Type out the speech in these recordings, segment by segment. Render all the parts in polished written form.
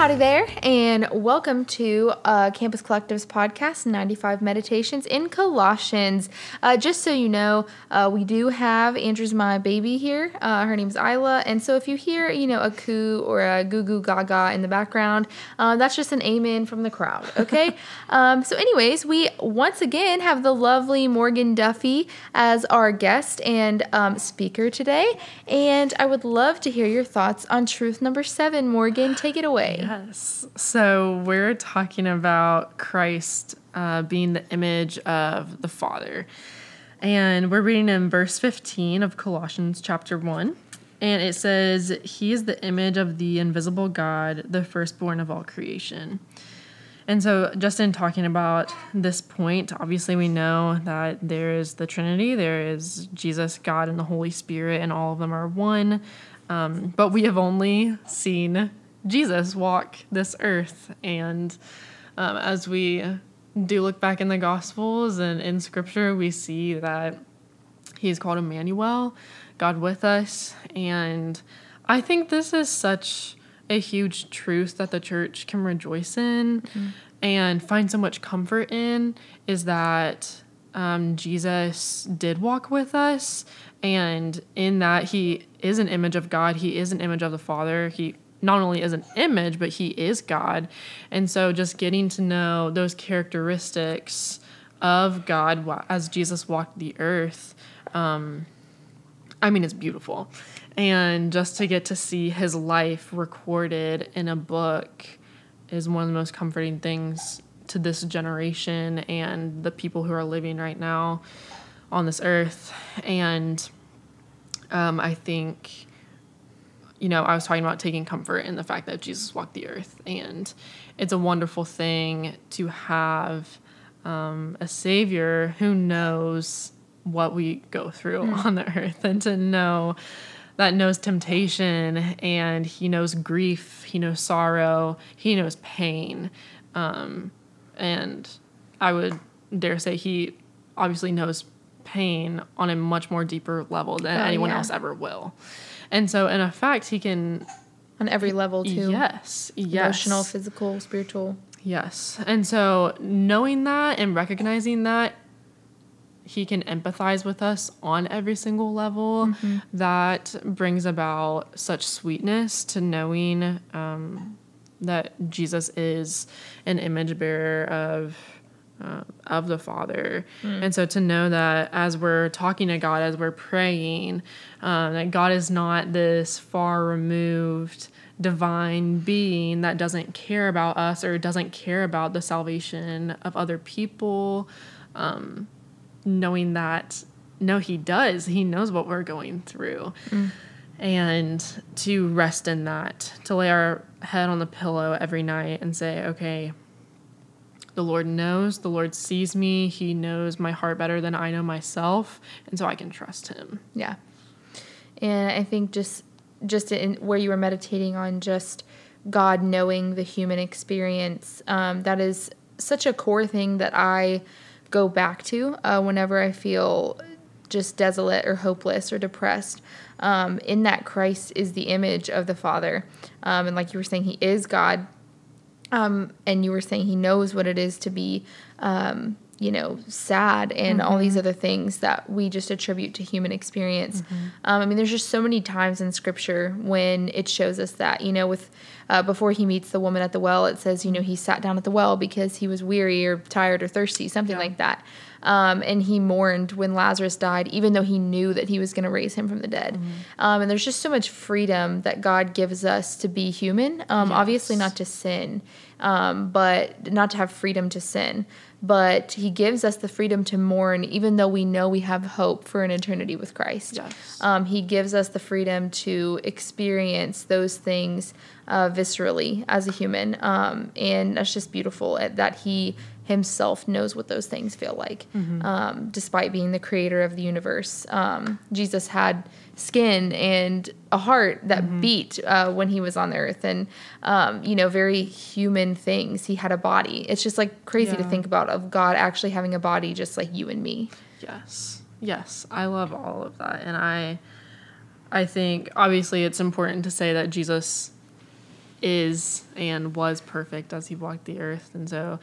Howdy there, and welcome to Campus Collective's podcast, 95 Meditations in Colossians. Just so you know, we do have Andrew's my baby here. Her name's Isla, and so if you hear, a coo or a goo goo gaga in the background, that's just an amen from the crowd, okay? So anyways, we once again have the lovely Morgan Duffy as our guest and speaker today, and I would love to hear your thoughts on truth number 7. Morgan, take it away. Yes. So we're talking about Christ being the image of the Father. And we're reading in verse 15 of Colossians chapter 1. And it says, He is the image of the invisible God, the firstborn of all creation. And so just in talking about this point, obviously we know that there is the Trinity. There is Jesus, God, and the Holy Spirit, and all of them are one. But we have only seen Jesus walk this earth, and as we do look back in the Gospels and in Scripture, we see that He is called Emmanuel, God with us, and I think this is such a huge truth that the church can rejoice in and find so much comfort in, is that Jesus did walk with us, and in that He is an image of God, He is an image of the Father, He not only is an image, but He is God. And so just getting to know those characteristics of God as Jesus walked the earth, it's beautiful. And just to get to see His life recorded in a book is one of the most comforting things to this generation and the people who are living right now on this earth. And I think... I was talking about taking comfort in the fact that Jesus walked the earth, and it's a wonderful thing to have a Savior who knows what we go through on the earth, and to know that knows temptation, and He knows grief, He knows sorrow, He knows pain, and I would dare say He obviously knows pain on a much more deeper level than anyone else ever will. And so, in effect, He can... On every level, too. Yes. Emotional, physical, spiritual. Yes. And so, knowing that and recognizing that, He can empathize with us on every single level. Mm-hmm. That brings about such sweetness to knowing that Jesus is an image bearer of the Father. And so to know that as we're talking to God, as we're praying, that God is not this far removed divine being that doesn't care about us or doesn't care about the salvation of other people, knowing that He does. He knows what we're going through. And to rest in that, to lay our head on the pillow every night and say, okay, the Lord knows, the Lord sees me, He knows my heart better than I know myself, and so I can trust Him. Yeah. And I think just in where you were meditating on just God knowing the human experience, that is such a core thing that I go back to whenever I feel just desolate or hopeless or depressed, in that Christ is the image of the Father. And like you were saying, He is God. And you were saying He knows what it is to be, sad and all these other things that we just attribute to human experience. There's just so many times in Scripture when it shows us that, before He meets the woman at the well, it says, He sat down at the well because He was weary or tired or thirsty, something like that. And he mourned when Lazarus died, even though he knew that he was going to raise him from the dead. Mm-hmm. And there's just so much freedom that God gives us to be human. Yes. Obviously not to sin, but not to have freedom to sin. But he gives us the freedom to mourn, even though we know we have hope for an eternity with Christ. Yes. He gives us the freedom to experience those things viscerally as a human. And that's just beautiful that he himself knows what those things feel like, mm-hmm. Despite being the creator of the universe. Jesus had skin and a heart that mm-hmm. beat when he was on the earth, and very human things. He had a body. It's just like crazy to think about, of God actually having a body just like you and me. Yes, I love all of that. And I think obviously it's important to say that Jesus is and was perfect as he walked the earth, and so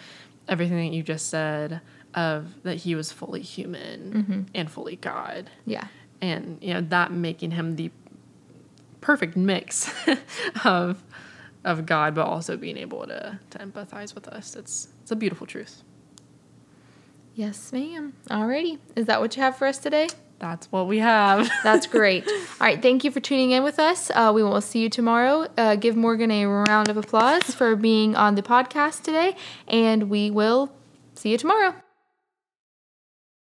everything that you just said of that he was fully human mm-hmm. and fully God. Yeah. And, that making him the perfect mix of God, but also being able to empathize with us. It's a beautiful truth. Yes, ma'am. Alrighty. Is that what you have for us today? That's what we have. That's great. All right. Thank you for tuning in with us. We will see you tomorrow. Give Morgan a round of applause for being on the podcast today, and we will see you tomorrow.